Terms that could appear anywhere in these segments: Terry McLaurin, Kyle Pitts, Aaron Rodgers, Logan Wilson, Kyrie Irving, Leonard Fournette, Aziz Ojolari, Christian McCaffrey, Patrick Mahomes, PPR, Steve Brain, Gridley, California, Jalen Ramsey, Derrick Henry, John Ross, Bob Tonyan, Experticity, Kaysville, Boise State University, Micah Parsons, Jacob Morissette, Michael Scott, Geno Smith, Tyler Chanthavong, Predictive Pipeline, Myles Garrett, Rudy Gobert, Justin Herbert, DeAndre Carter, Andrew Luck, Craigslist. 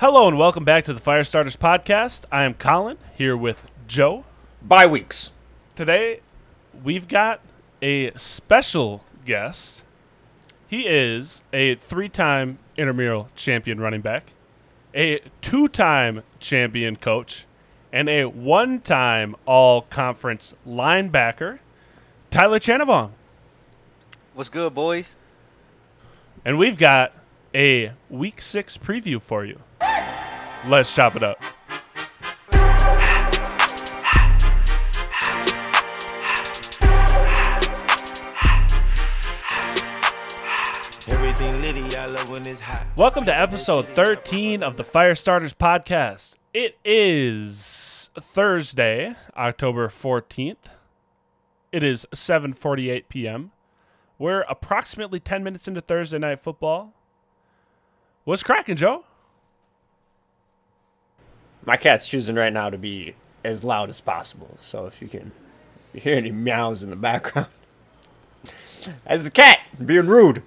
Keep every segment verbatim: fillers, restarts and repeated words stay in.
Hello and welcome back to the Firestarters Podcast. I am Collin, here with Joe. Bye weeks. Today, we've got a special guest. He is a three-time intramural champion running back, a two-time champion coach, and a one-time all-conference linebacker, Tyler Chanthavong. What's good, boys? And we've got a week six preview for you. Let's chop it up. Everything litty, I love when it's hot. Welcome to episode thirteen of the Firestarters Podcast. It is Thursday, October fourteenth. It is seven forty-eight p.m. We're approximately ten minutes into Thursday Night Football. What's cracking, Joe? My cat's choosing right now to be as loud as possible, so if you can if you hear any meows in the background, that's the cat being rude.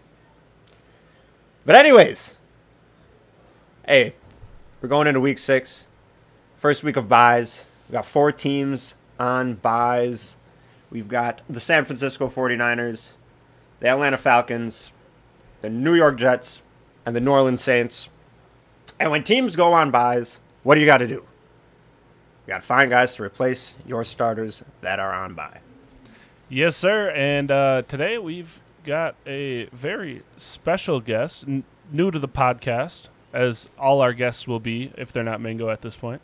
But anyways, hey, we're going into week six, first week of byes. We got four teams on byes. We've got the San Francisco forty-niners, the Atlanta Falcons, the New York Jets, and the New Orleans Saints. And when teams go on byes, what do you got to do? You got to find guys to replace your starters that are on bye. Yes, sir. And uh, today we've got a very special guest, n- new to the podcast, as all our guests will be if they're not Mingo at this point.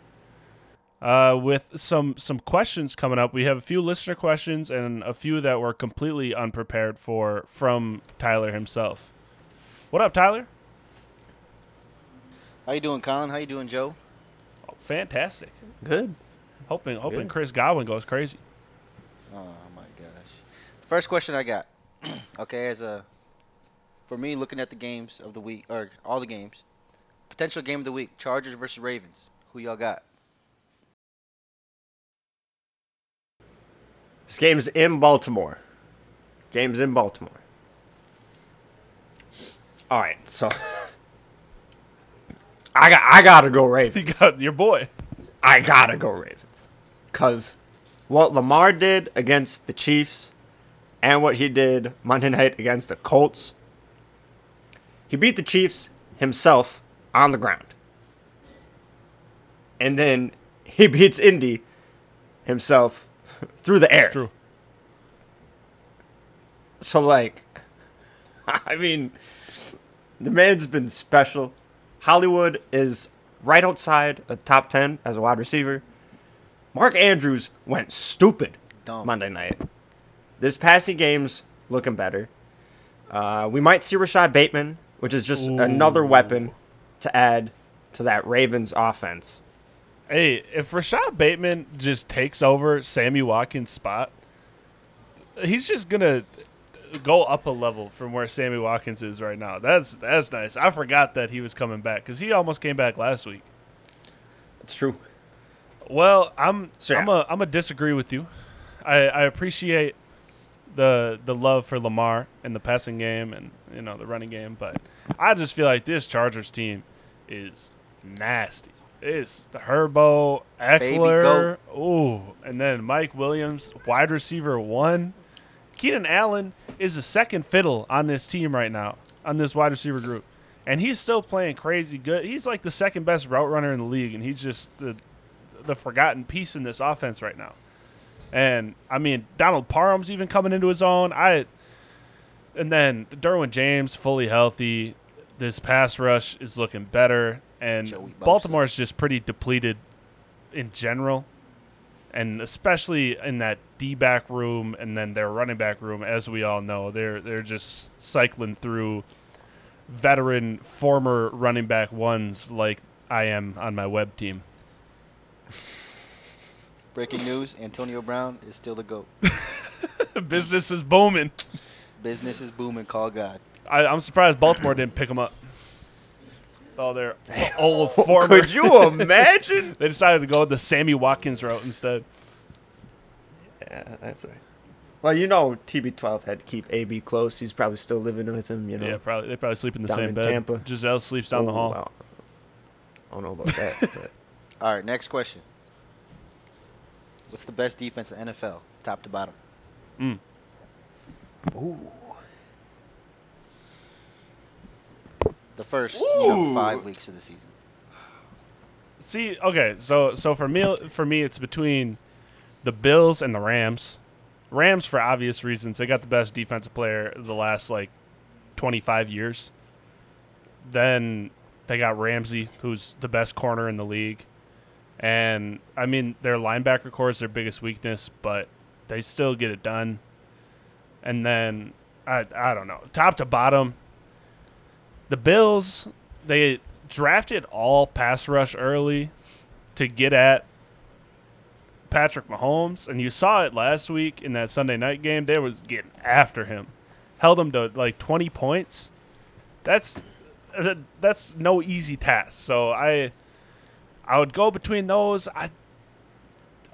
Uh, with some some questions coming up, we have a few listener questions and a few that we're completely unprepared for from Tyler himself. What up, Tyler? How you doing, Colin? How you doing, Joe? Fantastic. Good. Hoping hoping Good. Chris Godwin goes crazy. Oh, my gosh. The first question I got, okay, as a for me, looking at the games of the week, or all the games, potential game of the week, Chargers versus Ravens. Who y'all got? This game's in Baltimore. Game's in Baltimore. All right, so... I got. I gotta go Ravens. You got your boy. I gotta go Ravens, cause what Lamar did against the Chiefs, and what he did Monday night against the Colts. He beat the Chiefs himself on the ground, and then he beats Indy himself through the air. That's true. So like, I mean, the man's been special. Hollywood is right outside the top ten as a wide receiver. Mark Andrews went stupid Dumb. Monday night. This passing game's looking better. Uh, we might see Rashad Bateman, which is just Ooh. another weapon to add to that Ravens offense. Hey, if Rashad Bateman just takes over Sammy Watkins' spot, he's just going to... go up a level from where Sammy Watkins is right now. That's that's nice. I forgot that he was coming back because he almost came back last week. That's true. Well, I'm so, yeah. I'm a I'm a disagree with you. I, I appreciate the the love for Lamar and the passing game and you know the running game, but I just feel like this Chargers team is nasty. It's the Herbo, Eckler, ooh, and then Mike Williams, wide receiver one. Keenan Allen is the second fiddle on this team right now, on this wide receiver group. And he's still playing crazy good. He's like the second best route runner in the league, and he's just the the forgotten piece in this offense right now. And, I mean, Donald Parham's even coming into his own. I And then Derwin James, fully healthy. This pass rush is looking better. And Baltimore's just pretty depleted in general. And especially in that D-back room and then their running back room, as we all know, they're they're just cycling through veteran former running back ones like I am on my web team. Breaking news, Antonio Brown is still the GOAT. Business is booming. Business is booming, call God. I, I'm surprised Baltimore didn't pick him up. All their old former. Could you imagine? They decided to go the Sammy Watkins route instead. Yeah, that's right. Well, you know, T B twelve had to keep A B close. He's probably still living with him, you know. Yeah, probably. They probably sleep in the down same in bed. Tampa. Giselle sleeps down oh, the hall. Wow. I don't know about that. But. All right, next question. What's the best defense in the N F L, top to bottom? Mm. Ooh. The first you know, five weeks of the season. See, okay, so so for me, for me, it's between the Bills and the Rams. Rams, for obvious reasons, they got the best defensive player the last, like, twenty-five years. Then they got Ramsey, who's the best corner in the league. And, I mean, their linebacker core is their biggest weakness, but they still get it done. And then, I I don't know, top to bottom, the Bills, they drafted all pass rush early to get at Patrick Mahomes, and you saw it last week in that Sunday night game. They was getting after him, held him to like twenty points. That's that's no easy task. So I I would go between those. I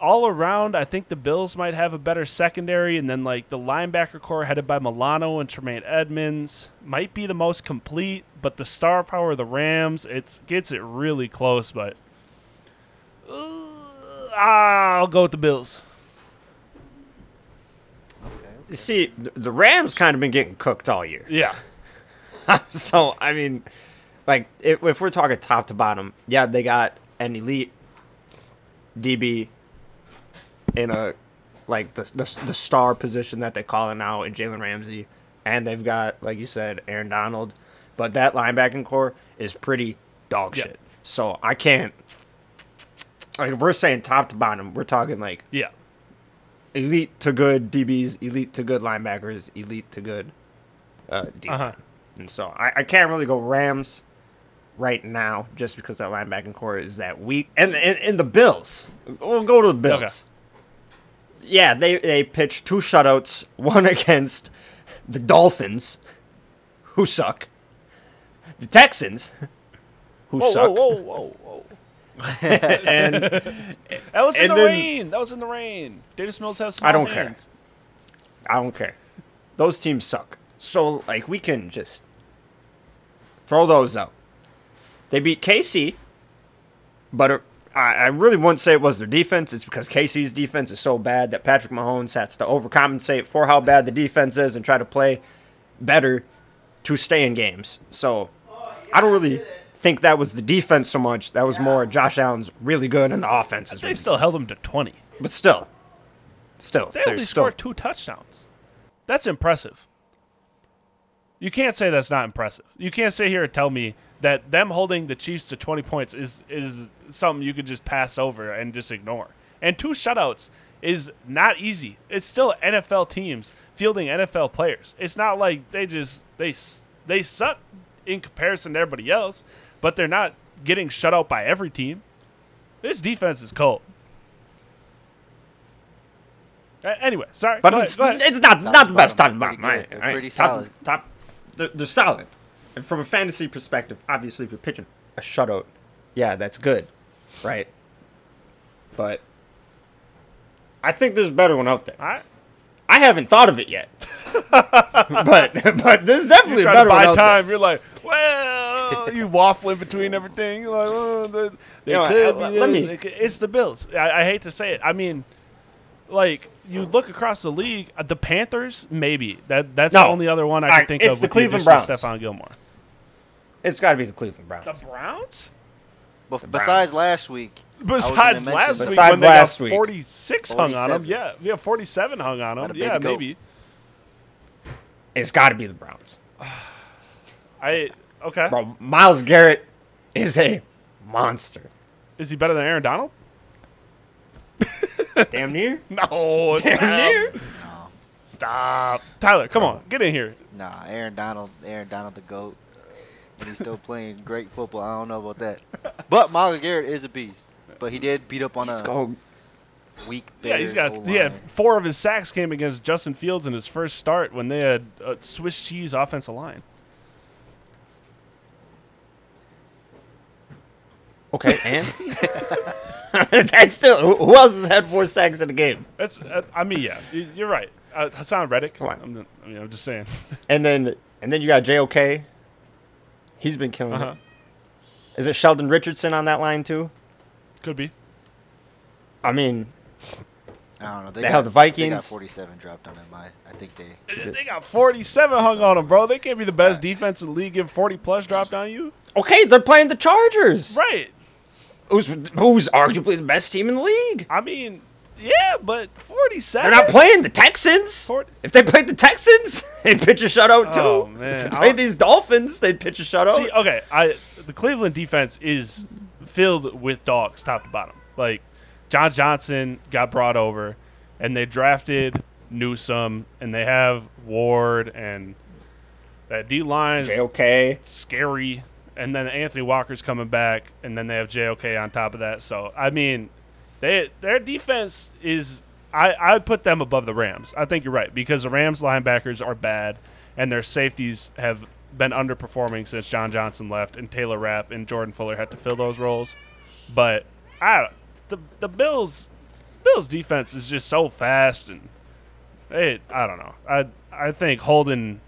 all around, I think the Bills might have a better secondary, and then like the linebacker core headed by Milano and Tremaine Edmonds might be the most complete. But the star power of the Rams, it gets it really close, but. Uh, I'll go with the Bills. Okay, okay. See, the Rams kind of been getting cooked all year. Yeah. So, I mean, like, if, if we're talking top to bottom, yeah, they got an elite D B in a, like, the the, the star position that they call it now in Jalen Ramsey. And they've got, like you said, Aaron Donald. But that linebacking core is pretty dog shit. Yep. So, I can't. Like, if we're saying top to bottom, we're talking, like, yeah, elite to good D Bs, elite to good linebackers, elite to good uh, D B. Uh-huh. And so I, I can't really go Rams right now just because that linebacking core is that weak. And, and, and the Bills. We'll go to the Bills. Okay. Yeah, they, they pitched two shutouts, one against the Dolphins, who suck, the Texans, who whoa, suck. Whoa, whoa, whoa, whoa. and that was in the then, rain. That was in the rain. Davis Mills has small I don't hands. care. I don't care. Those teams suck. So like we can just throw those out. They beat K C, but it, I, I really wouldn't say it was their defense. It's because K C's defense is so bad that Patrick Mahomes has to overcompensate for how bad the defense is and try to play better to stay in games. So oh, yeah, I don't really. think that was the defense so much. That was yeah. more Josh Allen's really good and the offense is They really still good. held him to twenty. But still. Still. They only scored still. two touchdowns. That's impressive. You can't say that's not impressive. You can't sit here and tell me that them holding the Chiefs to twenty points is, is something you could just pass over and just ignore. And two shutouts is not easy. It's still N F L teams fielding N F L players. It's not like they just they they suck in comparison to everybody else. But they're not getting shut out by every team. This defense is cold. Uh, anyway, sorry. But it's, ahead, it's not, not the, the best top to bottom. Right, they're right. pretty top, solid. Top, they're, they're solid. And from a fantasy perspective, obviously, if you're pitching a shutout, yeah, that's good. Right? But I think there's a better one out there. All right. I haven't thought of it yet. but but there's definitely a better to buy one out time. There. You're like, well, you waffling between everything. You're like, oh, they, they you know, could I, be let me. It's the Bills. I, I hate to say it. I mean, like, you look across the league, uh, the Panthers, maybe. That That's no, the only other one I can I, think it's of. It's the Cleveland Browns. Stephon Gilmore. It's got to be the Cleveland Browns. The Browns? Well, the besides Browns. last week. Besides last week besides when they last got forty-six hung on them. Yeah, yeah, forty-seven hung on them. Yeah, maybe. It's got to be the Browns. I okay. Bro, Myles Garrett is a monster. Is he better than Aaron Donald? Damn near? No. Damn stop. near? No. Stop. Tyler, come Bro. on. Get in here. Nah, Aaron Donald, Aaron Donald the GOAT. But he's still playing great football. I don't know about that. But Myles Garrett is a beast. But he did beat up on he's a going. weak Bears. Yeah, he's got O-line. Yeah, four of his sacks came against Justin Fields in his first start when they had a Swiss cheese offensive line. Okay, and that's still who else has had four sacks in a game? That's uh, I mean, yeah, you're right. Uh, Hassan Reddick. Come on, I'm, I mean, I'm just saying. And then and then you got J O K. He's been killing uh-huh. it. Is it Sheldon Richardson on that line too? Could be. I mean, I don't know. They, they got, have the Vikings. They got forty-seven dropped on them. I, I think they. They got forty-seven hung on them, bro. They can't be the best defense in the league. Give forty plus dropped on you. Okay, they're playing the Chargers. Right. Who's who's arguably the best team in the league? I mean, yeah, but forty-seven. They're not playing the Texans. forty If they played the Texans, they'd pitch a shutout too. Oh man. If they played I'll... these Dolphins, they'd pitch a shutout. See, okay, I the Cleveland defense is filled with dogs, top to bottom. Like. John Johnson got brought over, and they drafted Newsome, and they have Ward, and that D-line's J O K scary. And then Anthony Walker's coming back, and then they have J O K on top of that. So, I mean, they their defense is – I I put them above the Rams. I think you're right because the Rams linebackers are bad, and their safeties have been underperforming since John Johnson left, and Taylor Rapp and Jordan Fuller had to fill those roles. But I don't – The the Bills Bills defense is just so fast and it I don't know. I I think holding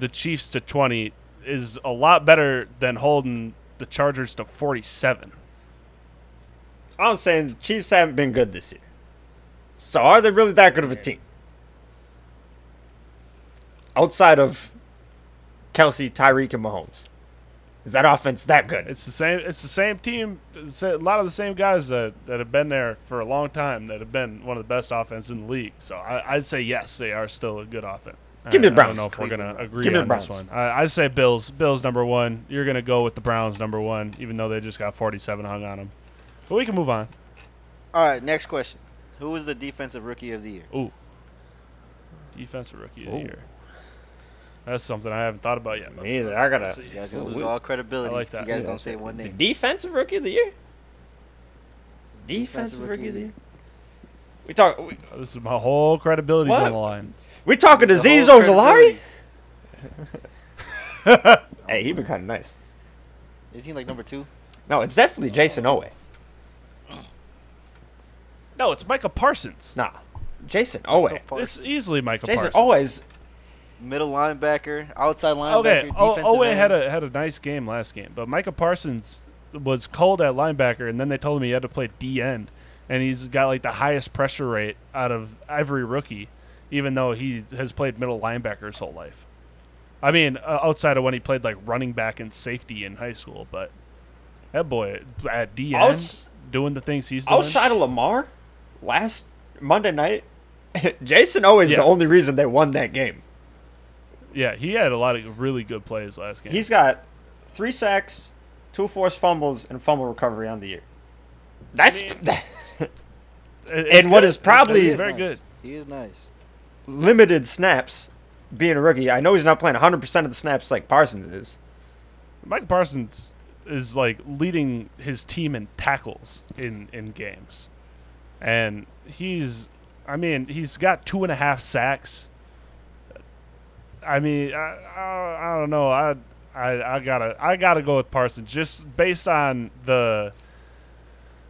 the Chiefs to twenty is a lot better than holding the Chargers to forty-seven. I'm saying the Chiefs haven't been good this year. So are they really that good of a team? Outside of Kelsey, Tyreek, and Mahomes. Is that offense that good? It's the same. It's the same team. A lot of the same guys that, that have been there for a long time that have been one of the best offenses in the league. So I, I'd say yes, they are still a good offense. Give me the Browns. I don't know if we're gonna agree on this one. I, I'd say Bills. Bills number one. You're gonna go with the Browns number one, even though they just got forty-seven hung on them. But we can move on. All right. Next question. Who was the defensive rookie of the year? Ooh. Defensive rookie of Ooh. the year. That's something I haven't thought about yet. Me either. I gotta. See. You guys gonna lose all credibility. I like that. If you guys yeah. don't say one name. The defensive rookie of the year. Defensive, defensive rookie of the year. We talk. We, oh, this is my whole credibility on the line. We talking to Aziz Ojolari? Hey, he been kind of nice. Is he like number two? No, it's definitely oh. Jayson Oweh. No, it's Micah Parsons. Nah, Jayson Oweh. It's easily Micah Jayson Parsons. Jayson Oweh is middle linebacker, outside linebacker, okay. defensive o- Oweh end. had a had a nice game last game, but Micah Parsons was cold at linebacker, and then they told him he had to play D end, and he's got like the highest pressure rate out of every rookie, even though he has played middle linebacker his whole life. I mean, uh, outside of when he played like running back and safety in high school, but that boy at D end was, doing the things he's doing. Outside of Lamar, last Monday night, Jayson Oweh is yeah. the only reason they won that game. Yeah, he had a lot of really good plays last game. He's got three sacks, two forced fumbles, and fumble recovery on the year. That's I mean, that. And what good. is probably is very nice. good. He is nice. Limited snaps, being a rookie. I know he's not playing one hundred percent of the snaps like Parsons is. Mike Parsons is like leading his team in tackles in in games, and he's. I mean, he's got two and a half sacks. I mean, I, I I don't know. I I I gotta I gotta go with Parsons just based on the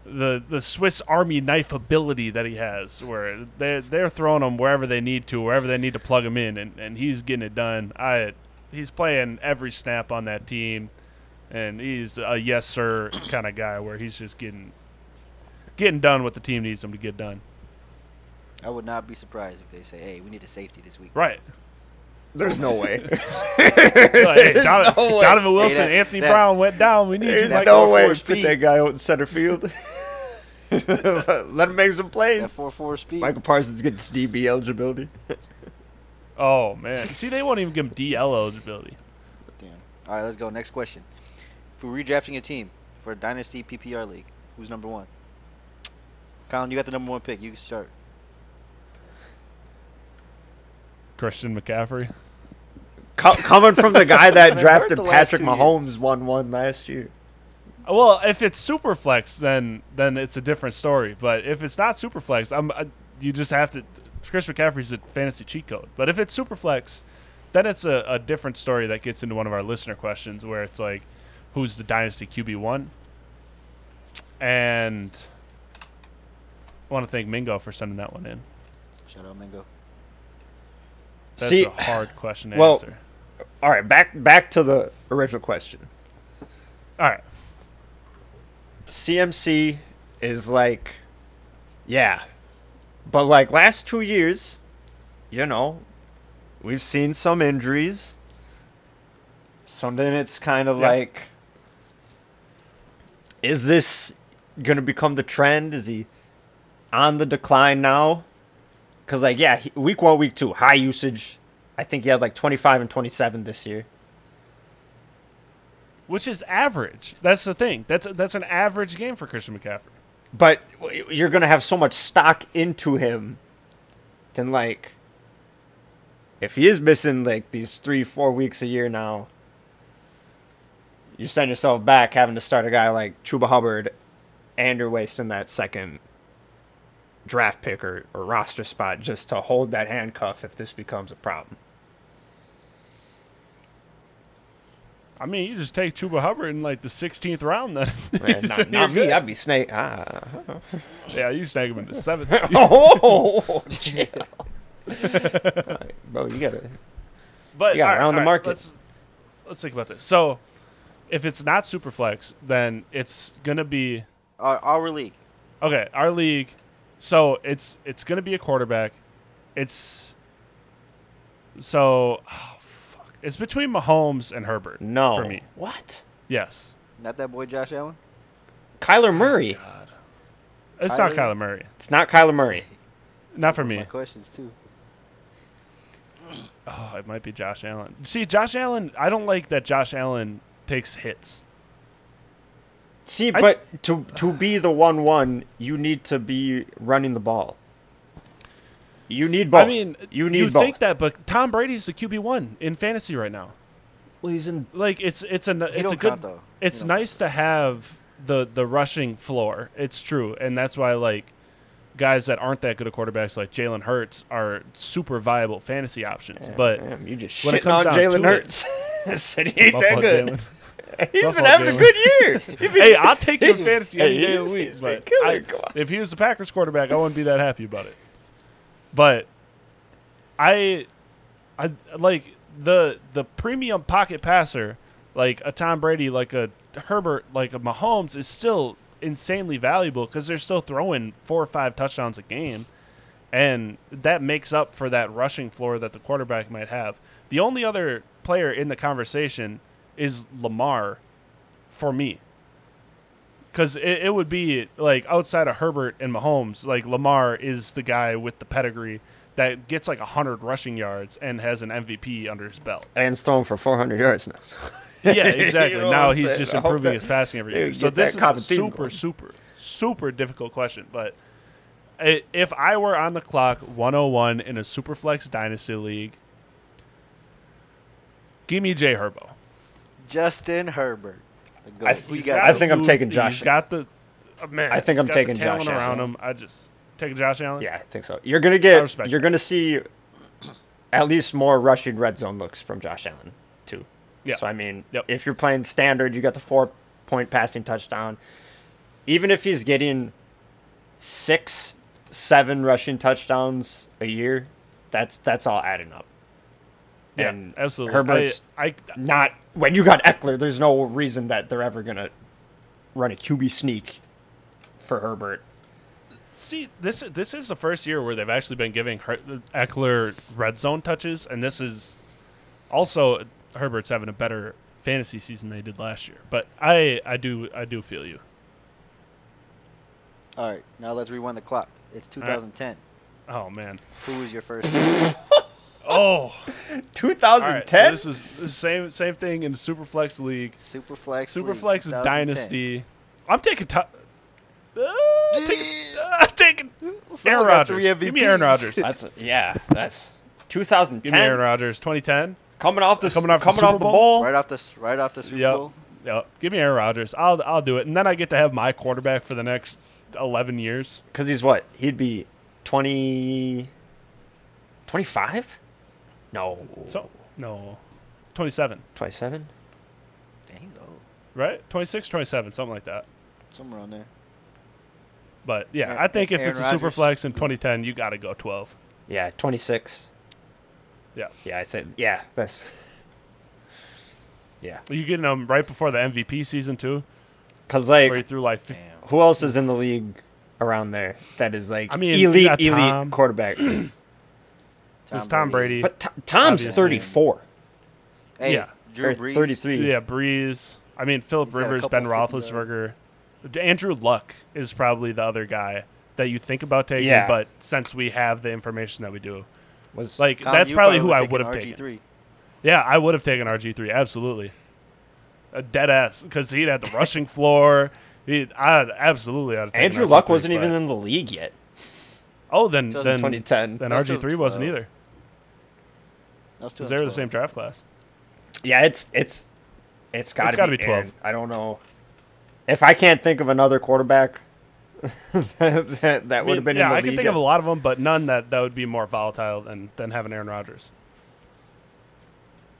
the the Swiss Army knife ability that he has, where they they're throwing him wherever they need to, wherever they need to plug him in, and, and he's getting it done. I he's playing every snap on that team, and he's a yes sir kind of guy where he's just getting getting done what the team needs him to get done. I would not be surprised if they say, "Hey, we need a safety this week." Right. There's no way. There's hey, Donovan, no way. Donovan Wilson, hey, that, Anthony that, Brown went down. We need you. Like no way. Put that guy out in center field. Let him make some plays. That four four speed. Michael Parsons gets D B eligibility. Oh, man. See, they won't even give him D L eligibility. Damn. All right, let's go. Next question. If we're redrafting a team for a Dynasty P P R league, who's number one? Collin, you got the number one pick. You can start. Christian McCaffrey. Coming from the guy that drafted Patrick Mahomes one one last year. Well, if it's Superflex, then then it's a different story. But if it's not Superflex, I'm I, you just have to. Chris McCaffrey's a fantasy cheat code. But if it's Superflex, then it's a, a different story that gets into one of our listener questions where it's like, who's the Dynasty Q B one? And I want to thank Mingo for sending that one in. Shout out, Mingo. That's See, a hard question to well, answer. All right, back back to the original question. All right. C M C is like, yeah. But like last two years, you know, we've seen some injuries. Something it's kind of yeah. like, is this going to become the trend? Is he on the decline now? Because, like, yeah, week one, week two, high usage. I think he had, like, twenty-five and twenty-seven this year. Which is average. That's the thing. That's that's an average game for Christian McCaffrey. But you're going to have so much stock into him. Then, like, if he is missing, like, these three, four weeks a year now, you send yourself back having to start a guy like Chuba Hubbard and you're wasting that second draft pick or, or roster spot just to hold that handcuff if this becomes a problem. I mean, you just take Chuba Hubbard in like the sixteenth round then. Man, not not me. Good. I'd be snake. Uh, yeah, you snag him in the seventh. Oh, yeah. Right, bro, you gotta. But you gotta round right, the market. Right, let's, let's think about this. So, if it's not Superflex, then it's gonna be our, our league. Okay, our league. So it's it's gonna be a quarterback. It's so oh, fuck. It's between Mahomes and Herbert. No, for me. What? Yes. Not that boy Josh Allen. Kyler Murray. Oh, God. It's Kyler? not Kyler Murray. It's not Kyler Murray. Not for me. My questions too. Oh, it might be Josh Allen. See, Josh Allen. I don't like that Josh Allen takes hits. See, but I, to to be the one one, you need to be running the ball. You need both. I mean, you need you both. think that, but Tom Brady's the Q B one in fantasy right now. Well, he's in like it's it's a it's a good. Count, it's nice count. to have the the rushing floor. It's true, and that's why like guys that aren't that good at quarterbacks like Jalen Hurts are super viable fantasy options. Damn, but damn, you just shitting on Jalen Hurts. It, said he ain't that good. Jaylen. He's Buffalo been having Jaylen. a good year. Been, hey, I'll take your fantasy any day of the week. But I, if he was the Packers quarterback, I wouldn't be that happy about it. But I, I like the the premium pocket passer, like a Tom Brady, like a Herbert, like a Mahomes, is still insanely valuable because they're still throwing four or five touchdowns a game, and that makes up for that rushing floor that the quarterback might have. The only other player in the conversation is Lamar for me. Because it, it would be, like, outside of Herbert and Mahomes, like, Lamar is the guy with the pedigree that gets, like, one hundred rushing yards and has an M V P under his belt. And it's thrown for four hundred yards now. So. Yeah, exactly. you know now he's saying? just improving his passing every year. So this is a super, going. super, super difficult question. But if I were on the clock one oh one in a Superflex Dynasty League, give me Jay Herbo. Justin Herbert. I, th- got I think I'm taking Josh. He's got the oh man. I think I'm taking Josh around him. I just take Josh Allen. Yeah, I think so. You're gonna get. You're that. gonna see at least more rushing red zone looks from Josh Allen too. Yeah. So I mean, yep. if you're playing standard, you got the four point passing touchdown. Even if he's getting six, seven rushing touchdowns a year, that's that's all adding up. Yeah, and absolutely. Herbert's I, I, not. When you got Eckler, there's no reason that they're ever going to run a Q B sneak for Herbert. See, this this is the first year where they've actually been giving Her- Eckler red zone touches, and this is also Herbert's having a better fantasy season than they did last year. But I, I do I do feel you. All right, now let's rewind the clock. It's two thousand ten. Right. Oh, man. Who was your first pick? Oh, twenty ten. Right, so this is the same same thing in the Superflex League. Superflex Superflex League, Dynasty. I'm taking t- uh, taking uh, taking Aaron Rodgers. Give me Aaron Rodgers. That's a, yeah, that's twenty ten. Give me Aaron Rodgers. twenty ten. Coming off the coming off coming the off the ball. Right off the right off the Super yep. Bowl. Yep. Give me Aaron Rodgers. I'll I'll do it. And then I get to have my quarterback for the next eleven years. Cuz he's what? He'd be twenty twenty-five? No. So no. twenty-seven. twenty-seven? Dang, he's old. Right? twenty-six, twenty-seven, something like that. Somewhere on there. But, yeah, Aaron, I think if Aaron it's a Rodgers. super flex in twenty ten, you got to go twelve. Yeah, twenty-six. Yeah. Yeah, I said, yeah, that's. Yeah. Are you getting them right before the M V P season, too? Because, like. Where he threw, like, f- Who else is in the league around there that is like I mean, elite, elite quarterback? Tom it's Tom Brady. Brady. But t- Tom's obviously. thirty-four. Hey, yeah. Drew Brees. thirty-three. Yeah, Brees. I mean, Philip He's Rivers, Ben Roethlisberger. Andrew Luck is probably the other guy that you think about taking, yeah. but since we have the information that we do, was like Tom, that's probably, probably who I would have taken. Yeah, I would have taken R G three, absolutely. A dead ass, because he'd had the rushing floor. He, I absolutely had Andrew R G three, Luck wasn't but. even in the league yet. Oh, then then twenty ten. Then R G three wasn't either. Because they were the same draft class. Yeah, it's it's it's got to be, be twelve. Aaron. I don't know. If I can't think of another quarterback, that, that, that I mean, would have been yeah, in the I league. Yeah, I can think yet. of a lot of them, but none that, that would be more volatile than, than having Aaron Rodgers.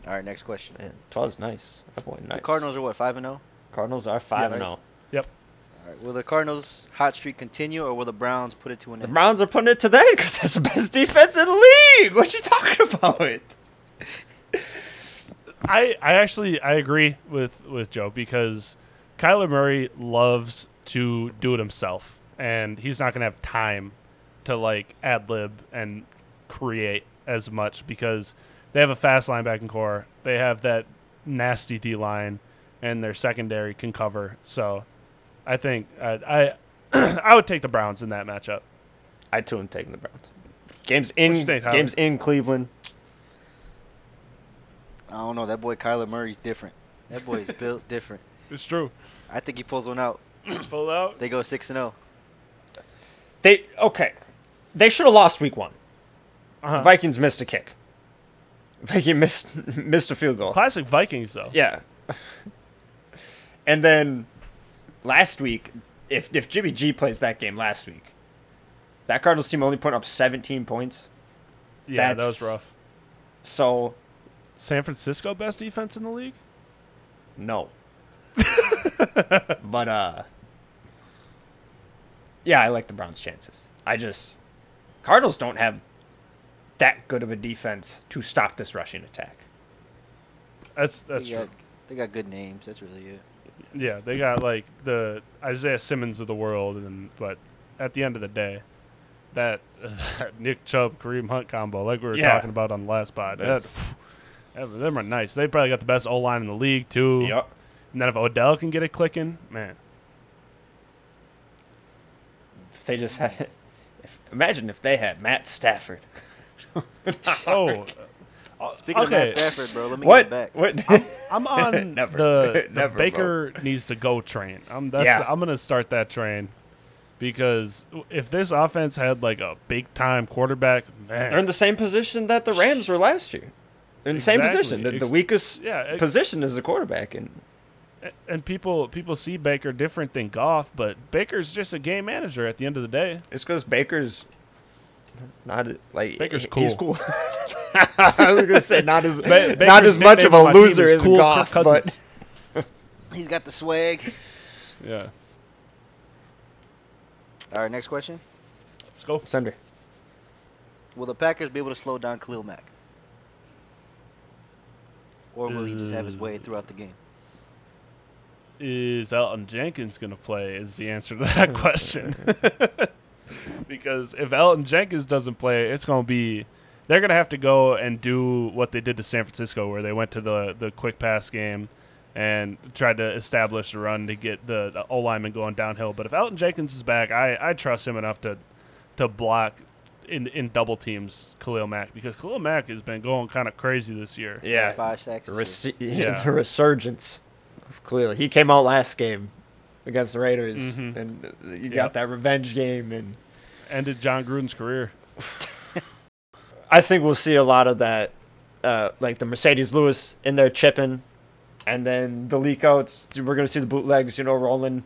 All right, next question. Man, twelve is nice. That boy, nice. The Cardinals are what, five and zero? And Cardinals are five and zero. Yes. and oh. Yep. All right, will the Cardinals' hot streak continue, or will the Browns put it to an end? The Browns are putting it to the end because that's the best defense in the league. What you talking about? It? I I actually I agree with, with Joe because Kyler Murray loves to do it himself, and he's not going to have time to like ad lib and create as much because they have a fast linebacking core. They have that nasty D line, and their secondary can cover. So, I think I I, I would take the Browns in that matchup. I too am taking the Browns. Game's in think, game's in Cleveland. I don't know. That boy Kyler Murray's different. That boy's built different. It's true. I think he pulls one out. Pull out. They go six and zero. They okay. They should have lost week one. Uh-huh. The Vikings missed a kick. Viking missed missed a field goal. Classic Vikings, though. Yeah. And then last week, if if Jimmy G plays that game last week, that Cardinals team only put up seventeen points. Yeah, That's, that was rough. So, San Francisco best defense in the league? No. But uh, yeah, I like the Browns' chances. I just Cardinals don't have that good of a defense to stop this rushing attack. That's that's they got, true. They got good names. That's really it. Yeah, they got like the Isaiah Simmons of the world, and but at the end of the day, that, that Nick Chubb Kareem Hunt combo, like we were yeah. talking about on the last pod, that, them are nice. They probably got the best O line in the league too. Yep. And then if Odell can get it clicking, man, if they just had, if, imagine if they had Matt Stafford. Oh, uh, speaking okay. of Matt Stafford, bro, let me what? get back. What? I'm, I'm on Never. the, the Never, Baker bro. needs to go train. I'm that's yeah. I'm gonna start that train because if this offense had like a big time quarterback, man, they're in the same position that the Rams were last year. They're in the exactly. same position. The, the weakest yeah, it, position is the quarterback, and and people people see Baker different than Goff, but Baker's just a game manager at the end of the day. It's because Baker's. Not like Baker's cool. He's cool. I was gonna say not as ba- not as much of a loser as cool Goff, but he's got the swag. Yeah. All right, next question. Let's go, Sender. Will the Packers be able to slow down Khalil Mack, or will uh, he just have his way throughout the game? Is Elgton Jenkins gonna play? Is the answer to that question. Because if Elgton Jenkins doesn't play, it's going to be – they're going to have to go and do what they did to San Francisco where they went to the, the quick pass game and tried to establish a run to get the, the O-lineman going downhill. But if Elgton Jenkins is back, I, I trust him enough to to block in in double teams Khalil Mack because Khalil Mack has been going kind of crazy this year. Yeah. Five sacks. Reci- yeah. The resurgence of Khalil. He came out last game against the Raiders, mm-hmm. and you yep. got that revenge game and ended John Gruden's career. I think we'll see a lot of that, uh, like the Mercedes Lewis in there chipping, and then the leakouts. We're going to see the bootlegs, you know, rolling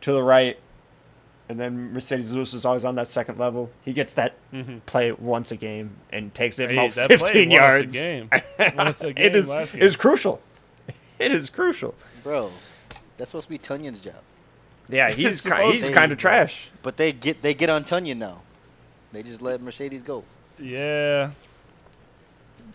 to the right, and then Mercedes Lewis is always on that second level. He gets that mm-hmm. play once a game and takes it hey, about that fifteen play yards. Once a game. Once a game it is last game. It is crucial. It is crucial, bro. That's supposed to be Tunyon's job. Yeah, he's kind, he's kind of trash. But they get they get on Tonyan now. They just let Mercedes go. Yeah.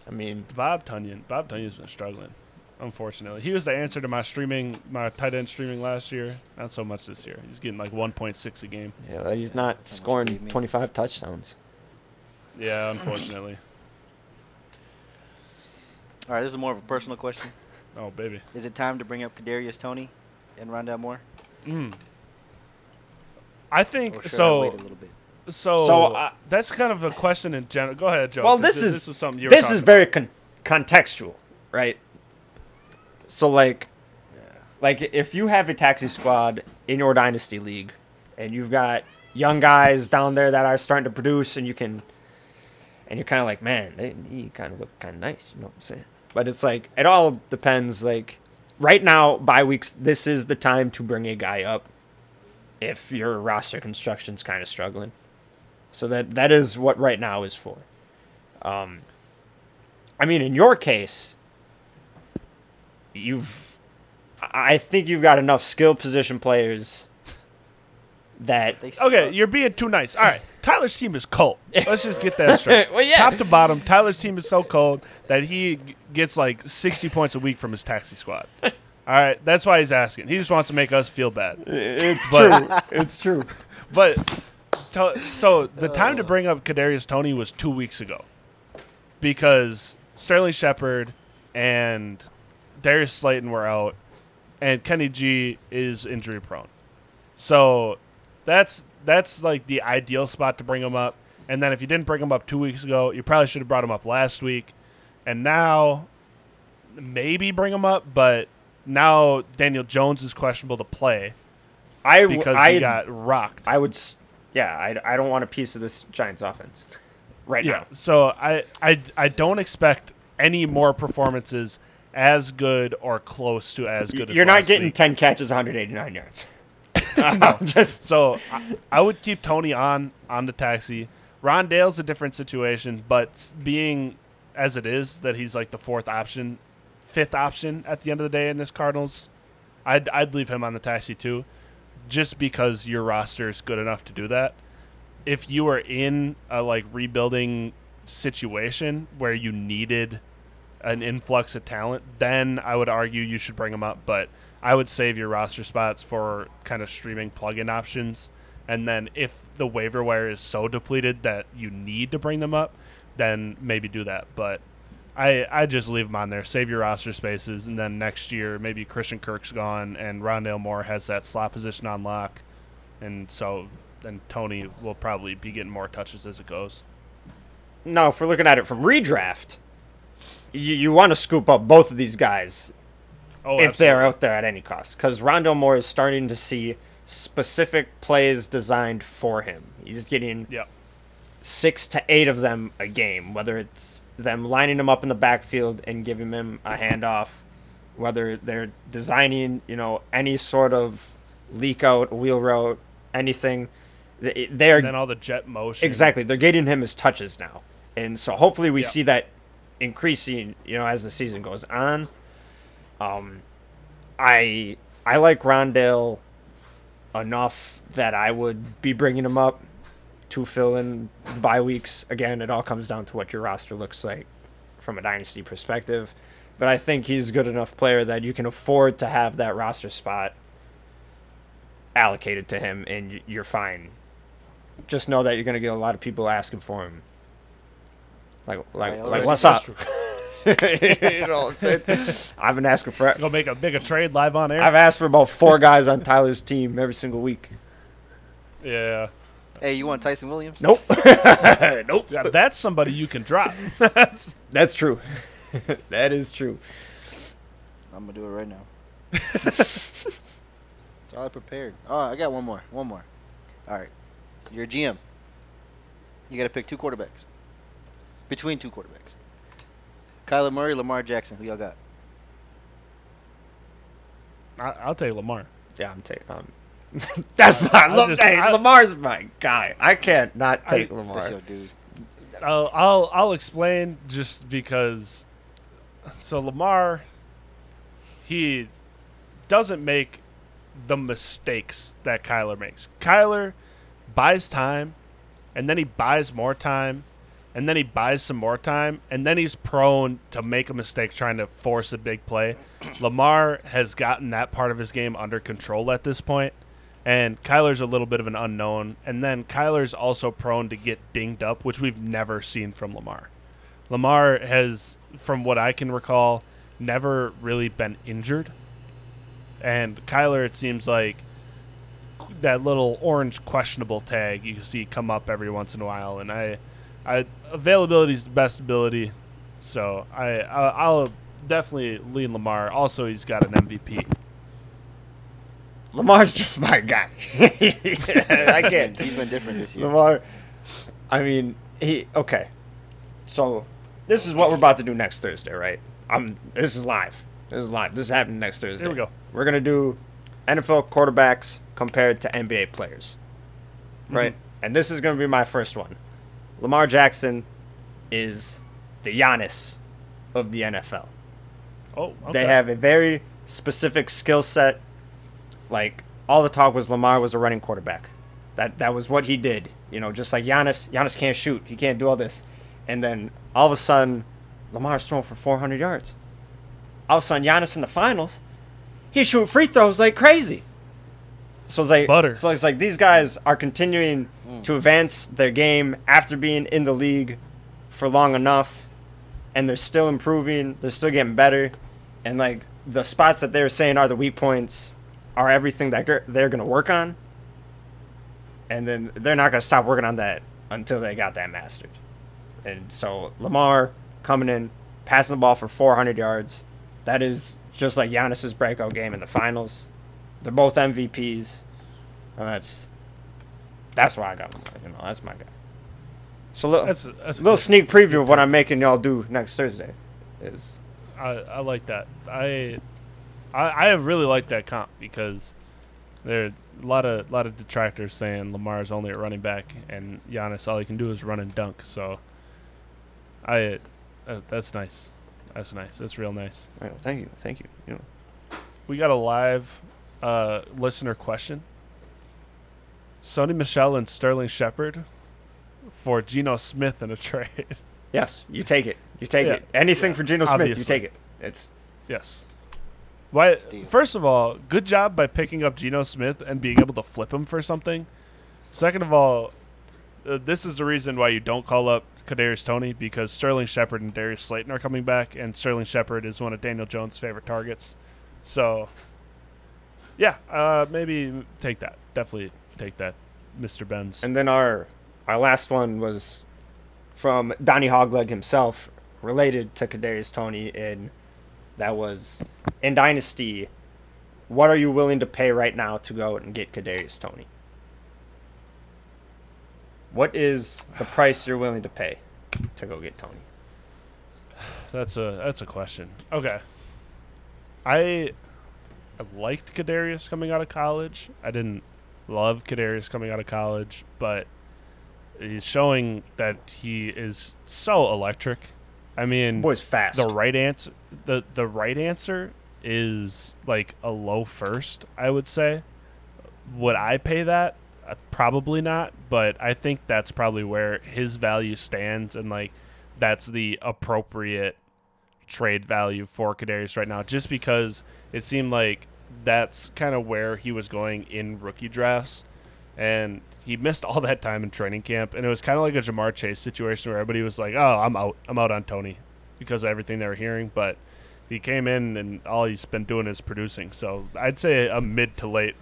I mean, Bob Tonyan. Bob Tunyon's been struggling. unfortunately. He was the answer to my streaming, my tight end streaming last year. Not so much this year. He's getting like one point six a game. Yeah, he's not scoring twenty-five touchdowns. Yeah, unfortunately. All right, this is more of a personal question. Oh, baby. Is it time to bring up Kadarius Toney and Rondale Moore? Mm. I think so. I wait a little bit? So, so uh, that's kind of a question in general. Go ahead, Joe. Well, this is this, was something you this is very con- contextual, right? So, like, yeah. like if you have a taxi squad in your dynasty league, and you've got young guys down there that are starting to produce, and you can, and you're kind of like, man, they he kind of look kind of nice. You know what I'm saying? But it's like it all depends. Like right now, bye weeks. This is the time to bring a guy up if your roster construction's kind of struggling. So that that is what right now is for. Um, I mean, in your case, you've I think you've got enough skill position players that okay, you're being too nice. All right, Tyler's team is cold. Let's just get that straight. Well, yeah. Top to bottom, Tyler's team is so cold that he g- gets like sixty points a week from his taxi squad. All right, that's why he's asking. He just wants to make us feel bad. It's but, true. It's true. But. So, the time to bring up Kadarius Toney was two weeks ago because Sterling Shepard and Darius Slayton were out, and Kenny G is injury-prone. So, that's, that's like, the ideal spot to bring him up. And then if you didn't bring him up two weeks ago, you probably should have brought him up last week. And now, maybe bring him up, but now Daniel Jones is questionable to play I, because I, he got rocked. I would... St- Yeah, I, I don't want a piece of this Giants offense right yeah, now. So I, I, I don't expect any more performances as good or close to as good as You're not getting week. ten catches, one hundred eighty-nine yards. No. Just So I, I would keep Toney on, on the taxi. Rondale's a different situation, but being as it is that he's like the fourth option, fifth option at the end of the day in this Cardinals, I'd I'd leave him on the taxi too. Just because your roster is good enough to do that. If you are in a like rebuilding situation where you needed an influx of talent, then I would argue you should bring them up. But I would save your roster spots for kind of streaming plug-in options. And then if the waiver wire is so depleted that you need to bring them up, then maybe do that. But I, I just leave them on there. Save your roster spaces, and then next year maybe Christian Kirk's gone, and Rondale Moore has that slot position on lock, and so then Toney will probably be getting more touches as it goes. Now, if we're looking at it from redraft, you you want to scoop up both of these guys oh, if absolutely. They're out there at any cost, because Rondale Moore is starting to see specific plays designed for him. He's getting yep. six to eight of them a game, whether it's them lining him up in the backfield and giving him a handoff, whether they're designing, you know, any sort of leak out, wheel route, anything. They're, and then all the jet motion. Exactly. They're getting him his touches now. And so hopefully we yeah. see that increasing, you know, as the season goes on. Um, I I like Rondale enough that I would be bringing him up to fill in the bye weeks. Again, it all comes down to what your roster looks like from a dynasty perspective. But I think he's a good enough player that you can afford to have that roster spot allocated to him, and you're fine. Just know that you're going to get a lot of people asking for him. Like, like, yeah, like what's up? You know what I'm saying? I've been asking for... Go make a bigger trade live on air. I've asked for about four guys on Tyler's team every single week. Yeah. Hey, you want Tyson Williams? Nope. Nope. That's somebody you can drop. That's that's true. That is true. I'm going to do it right now. It's all I prepared. Oh, I got one more. One more. All right. You're a G M. You got to pick two quarterbacks. Between two quarterbacks. Kyler Murray, Lamar Jackson. Who y'all got? I, I'll take Lamar. Yeah, I'm taking um, That's uh, my look. Hey, I, Lamar's my guy. I can't not take I, Lamar. That's your dude. I'll, I'll I'll explain just because. So Lamar, he doesn't make the mistakes that Kyler makes. Kyler buys time, and then he buys more time, and then he buys some more time, and then he's prone to make a mistake trying to force a big play. Lamar has gotten that part of his game under control at this point, and Kyler's a little bit of an unknown. And then Kyler's also prone to get dinged up, which we've never seen from Lamar. Lamar has, from what I can recall, never really been injured. And Kyler, it seems like that little orange questionable tag you see come up every once in a while. And I... I, availability is the best ability, so I, I I'll definitely lean Lamar. Also, he's got an M V P. Lamar's just my guy. I can't. He's been different this year. Lamar, I mean, he okay. So this is what we're about to do next Thursday, right? I'm. This is live. This is live. This is happening next Thursday. Here we go. We're gonna do N F L quarterbacks compared to N B A players, right? Mm-hmm. And this is gonna be my first one. Lamar Jackson is the Giannis of the N F L. Oh, okay. They have a very specific skill set. Like, all the talk was Lamar was a running quarterback. That that was what he did. You know, just like Giannis. Giannis can't shoot. He can't do all this. And then all of a sudden, Lamar's throwing for four hundred yards. All of a sudden, Giannis in the finals, he's shooting free throws like crazy. So it's like, Butter. so it's like these guys are continuing mm. to advance their game after being in the league for long enough, and they're still improving. They're still getting better, and like the spots that they're saying are the weak points are everything that they're, they're gonna work on, and then they're not gonna stop working on that until they got that mastered. And so Lamar coming in, passing the ball for four hundred yards, that is just like Giannis's breakout game in the finals. They're both M V Ps, and that's that's where I got my, you know, that's my guy. So little, that's, that's a little sneak preview of what I'm making y'all do next Thursday. Is I, I like that. I, I I have really liked that comp because there are a lot of lot of detractors saying Lamar's only a running back and Giannis all he can do is run and dunk. So I uh, that's nice. That's nice. That's real nice. All right, well, thank you. Thank you. You know. We got a live Uh, listener question. Sonny Michel and Sterling Shepard for Geno Smith in a trade. Yes, you take it. You take yeah. it. Anything yeah. for Geno Smith, you take it. It's yes. Why? Steve. First of all, good job by picking up Geno Smith and being able to flip him for something. Second of all, uh, this is the reason why you don't call up Kadarius Toney, because Sterling Shepard and Darius Slayton are coming back, and Sterling Shepard is one of Daniel Jones' favorite targets. So... Yeah, uh, maybe take that. Definitely take that, Mister Benz. And then our our last one was from Donnie Hogleg himself, related to Kadarius Toney, and that was, in Dynasty, what are you willing to pay right now to go and get Kadarius Toney? What is the price you're willing to pay to go get Toney? That's a that's a question. Okay. I... I liked Kadarius coming out of college. I didn't love Kadarius coming out of college, but he's showing that he is so electric. I mean, boy's fast. The right answer, the the right answer is like a low first, I would say. Would I pay that? Uh, probably not, but I think that's probably where his value stands, and like that's the appropriate trade value for Kadarius right now, just because it seemed like that's kind of where he was going in rookie drafts, and he missed all that time in training camp, and it was kind of like a Jamar Chase situation where everybody was like, oh, I'm out I'm out on Toney because of everything they were hearing, but he came in and all he's been doing is producing. So I'd say a mid to late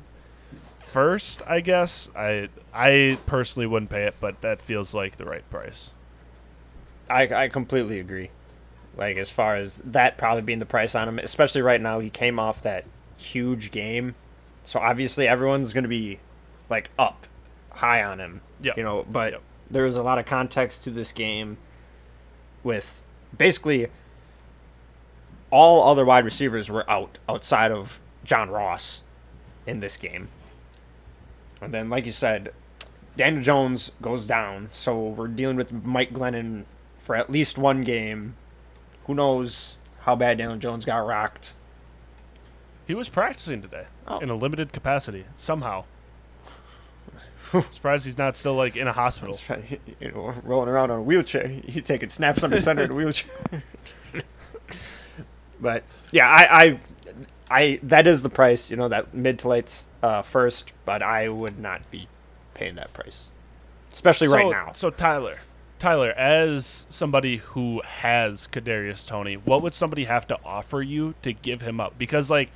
first, I guess. I I personally wouldn't pay it, but that feels like the right price. I, I completely agree. Like, as far as that probably being the price on him, especially right now, he came off that huge game. So, obviously, everyone's going to be, like, up high on him. Yeah. You know, but yep. there was a lot of context to this game with basically all other wide receivers were out outside of John Ross in this game. And then, like you said, Daniel Jones goes down. So, we're dealing with Mike Glennon for at least one game. Who knows how bad Daniel Jones got rocked? He was practicing today oh. in a limited capacity somehow. Surprised he's not still like in a hospital, right, you know, rolling around on a wheelchair. He taking snaps on the center in a wheelchair. But yeah, I, I, I that is the price, you know, that mid to late uh, first. But I would not be paying that price, especially so, right now. So Tyler, Tyler, as somebody who has Kadarius Toney, what would somebody have to offer you to give him up? Because like,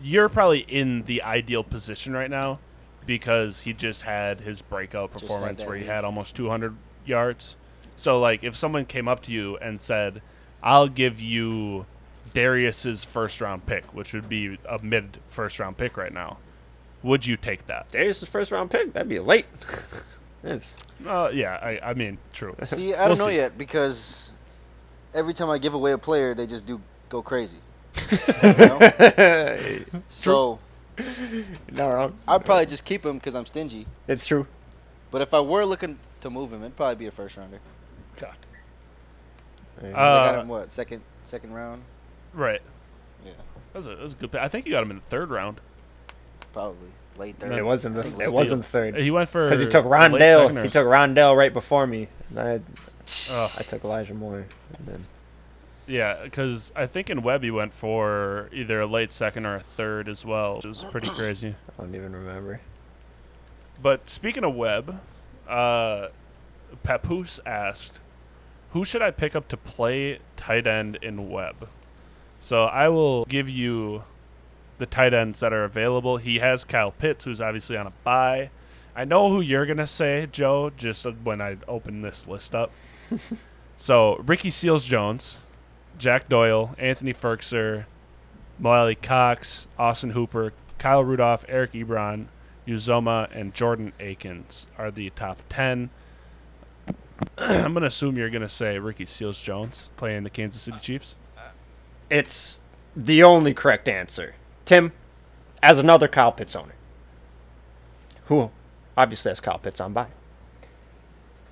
you're probably in the ideal position right now because he just had his breakout performance where he had almost two hundred yards. So, like, if someone came up to you and said, I'll give you Darius's first-round pick, which would be a mid-first-round pick right now, would you take that? Darius's first-round pick? That'd be late. Yes. Uh, yeah, I, I mean, true. See, I don't we'll know see. yet because every time I give away a player, they just do go crazy. You know? So no, wrong. I'd probably just keep him because I'm stingy. It's true. But if I were looking to move him, it'd probably be a first rounder. God. Uh, I got him what second second round. Right. Yeah. That was a, that was a good pick. I think you got him in the third round. Probably late third. It wasn't the, it steal. wasn't third. He went for because he took Rondale. Or... He took Rondale right before me. And I, oh. I took Elijah Moore. And then... Yeah, because I think in Webb he went for either a late second or a third as well, which was pretty crazy. I don't even remember. But speaking of Webb, uh, Papoose asked, who should I pick up to play tight end in Webb? So I will give you the tight ends that are available. He has Kyle Pitts, who's obviously on a bye. I know who you're going to say, Joe, just when I open this list up. So Ricky Seals-Jones, Jack Doyle, Anthony Firkser, Moaly Cox, Austin Hooper, Kyle Rudolph, Eric Ebron, Uzoma, and Jordan Akins are the top ten. I'm going to assume you're going to say Ricky Seals-Jones playing the Kansas City Chiefs. It's the only correct answer. Tim, as another Kyle Pitts owner, who obviously has Kyle Pitts on bye,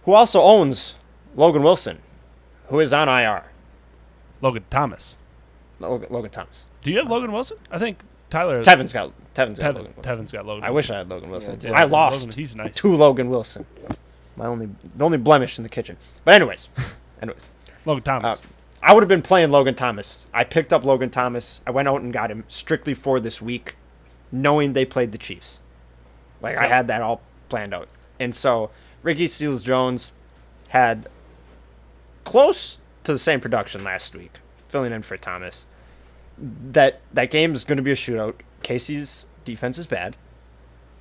who also owns Logan Wilson, who is on I R. Logan Thomas. Logan, Logan Thomas. Do you have Logan Wilson? I think Tyler... Tevin's got, Tevin's got Tevin, Logan Wilson. Tevin's got Logan Wilson. I wish I had Logan Wilson. Yeah, I lost Logan, he's nice. to Logan Wilson. My only the only blemish in the kitchen. But anyways. anyways. Logan Thomas. Uh, I would have been playing Logan Thomas. I picked up Logan Thomas. I went out and got him strictly for this week, knowing they played the Chiefs. Like, yeah. I had that all planned out. And so, Ricky Seals-Jones had close... to the same production last week, filling in for Thomas. That that game is going to be a shootout. Casey's defense is bad.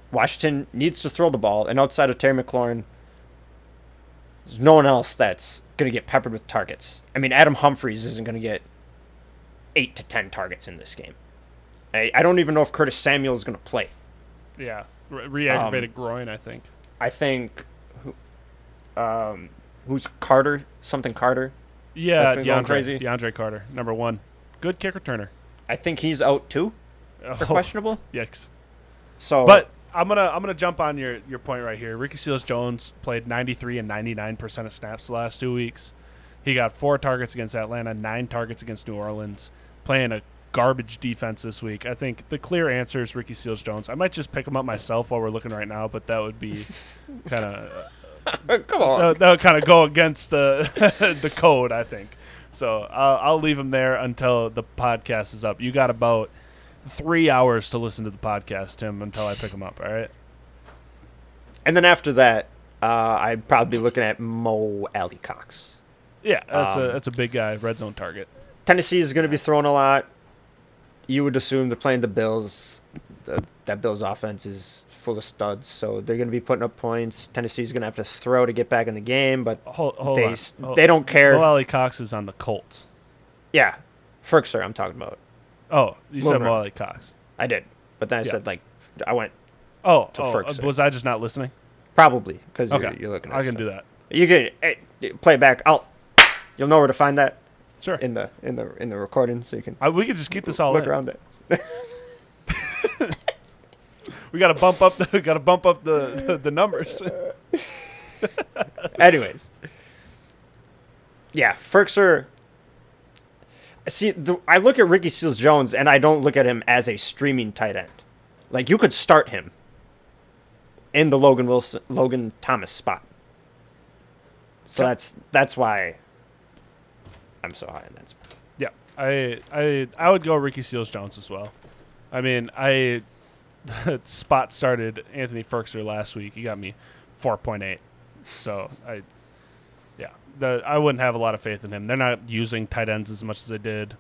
Washington needs to throw the ball, and outside of Terry McLaurin, there's no one else that's going to get peppered with targets. I mean, Adam Humphries isn't going to get eight to ten targets in this game. I, I don't even know if Curtis Samuel is going to play. Yeah, re-aggravated um, groin, I think. I think um, who's Carter? Something Carter. Yeah, DeAndre, crazy. DeAndre Carter, number one. Good kick returner. I think he's out too. Oh, questionable. Yikes. So, but I'm gonna I'm gonna jump on your, your point right here. Ricky Seals-Jones played ninety-three and ninety-nine percent of snaps the last two weeks. He got four targets against Atlanta, nine targets against New Orleans, playing a garbage defense this week. I think the clear answer is Ricky Seals-Jones. I might just pick him up myself while we're looking right now, but that would be kind of. Come on. That, that would kind of go against the the code, I think. So uh, I'll leave him there until the podcast is up. You got about three hours to listen to the podcast, Tim, until I pick him up. All right. And then after that, uh, I'd probably be looking at Moaly Cox. Yeah, that's um, a that's a big guy, red zone target. Tennessee is going to be throwing a lot. You would assume they're playing the Bills. The, that Bills offense is full of studs, so they're going to be putting up points. Tennessee's going to have to throw to get back in the game, but hold, hold they hold, they don't care. Moaly Cox is on the Colts. Yeah, Firkser, I'm talking about. Oh, you Moving said Moaly Cox. I did, but then I yeah. said like I went. Oh, to oh Firkser. Was I just not listening? Probably because okay. you're, you're looking. at I can stuff. do that. You can hey, play back. I'll. You'll know where to find that. Sure. In the in the in the recording, so you can. I, we can just keep this all. Look in. around it. We gotta bump up the gotta bump up the, the, the numbers. Anyways, yeah, Firkser. See, the, I look at Ricky Seals-Jones and I don't look at him as a streaming tight end. Like you could start him, in the Logan Wilson, Logan Thomas spot. So okay. that's that's why I'm so high on that spot. Yeah, I I I would go Ricky Seals-Jones as well. I mean, I spot started Anthony Firkser last week. He got me four point eight. So I, yeah, the, I wouldn't have a lot of faith in him. They're not using tight ends as much as they did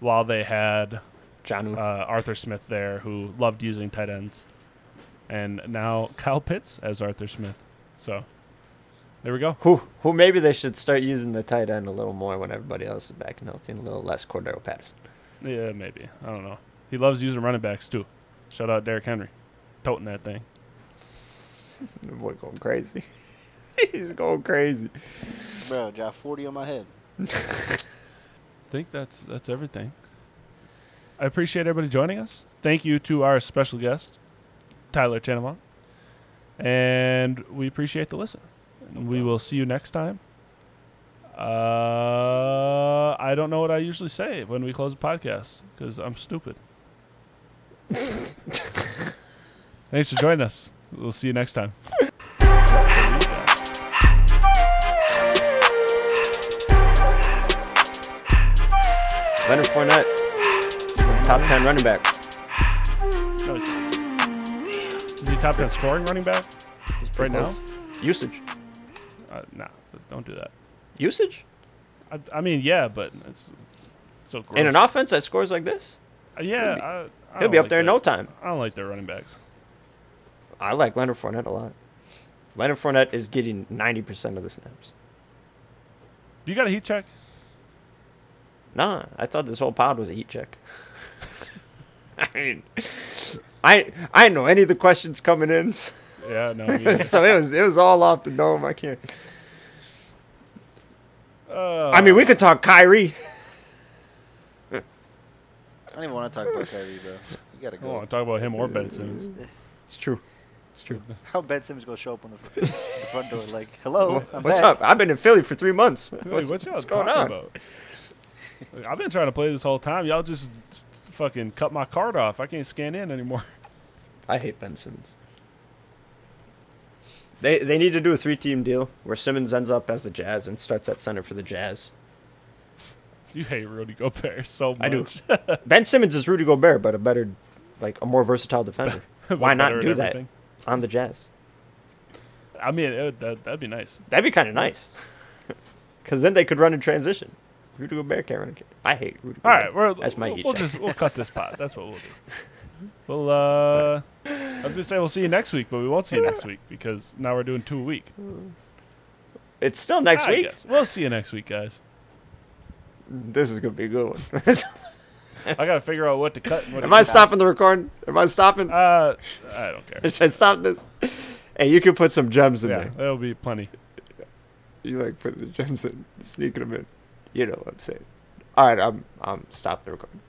while they had John uh, Arthur Smith there, who loved using tight ends, and now Kyle Pitts as Arthur Smith. So there we go. Who who maybe they should start using the tight end a little more when everybody else is back and healthy, and a little less Cordero Patterson. Yeah, maybe. I don't know. He loves using running backs too. Shout out Derrick Henry, toting that thing. The boy going crazy. He's going crazy. Bro, dropped forty on my head. I think that's that's everything. I appreciate everybody joining us. Thank you to our special guest, Tyler Chanthavong. And we appreciate the listen. No we will see you next time. Uh, I don't know what I usually say when we close a podcast because I'm stupid. Thanks for joining us. We'll see you next time. Leonard Fournette is top ten running back. No, is he top ten scoring running back right now? Usage. Uh, nah, don't do that. Usage? I, I mean, yeah, but it's, it's so gross. In an offense that scores like this? Uh, yeah. He'll be, I, I he'll be up like there in that. No time. I don't like their running backs. I like Leonard Fournette a lot. Leonard Fournette is getting ninety percent of the snaps. You got a heat check? Nah, I thought this whole pod was a heat check. I mean, I I didn't know any of the questions coming in. So yeah, no. so it was it was all off the dome. I can't. Uh, I mean, we could talk Kyrie. I don't even want to talk about Kyrie, bro. You gotta go. I don't want to talk about him or Ben Simmons. It's true. It's true. How Ben Simmons gonna show up on the front, the front door? Like, hello, I'm what's back. Up? I've been in Philly for three months. Philly, what's what's, what's going on? About? I've been trying to play this whole time. Y'all just fucking cut my card off. I can't scan in anymore. I hate Ben Simmons. They they need to do a three-team deal where Simmons ends up as the Jazz and starts at center for the Jazz. You hate Rudy Gobert so much. I do. Ben Simmons is Rudy Gobert, but a better, like a more versatile defender. Why not do that on the Jazz? I mean, it, that, that'd be nice. That'd be kind of nice. Because then they could run in transition. Rudy Gobert can't run in transition. I hate Rudy Gobert. All right, we're, that's my we'll, heat we'll, just, we'll cut this pot. That's what we'll do. Well, uh, I was going to say we'll see you next week, but we won't see you next week because now we're doing two a week. It's still next I week. Guess. We'll see you next week, guys. This is going to be a good one. I got to figure out what to cut. And what Am to I stopping out. The recording? Am I stopping? Uh, I don't care. Should I stop this? Hey, you can put some gems in yeah, there. There'll be plenty. You like putting the gems in, sneaking them in. You know what I'm saying. All right, I'm, I'm stopping the recording.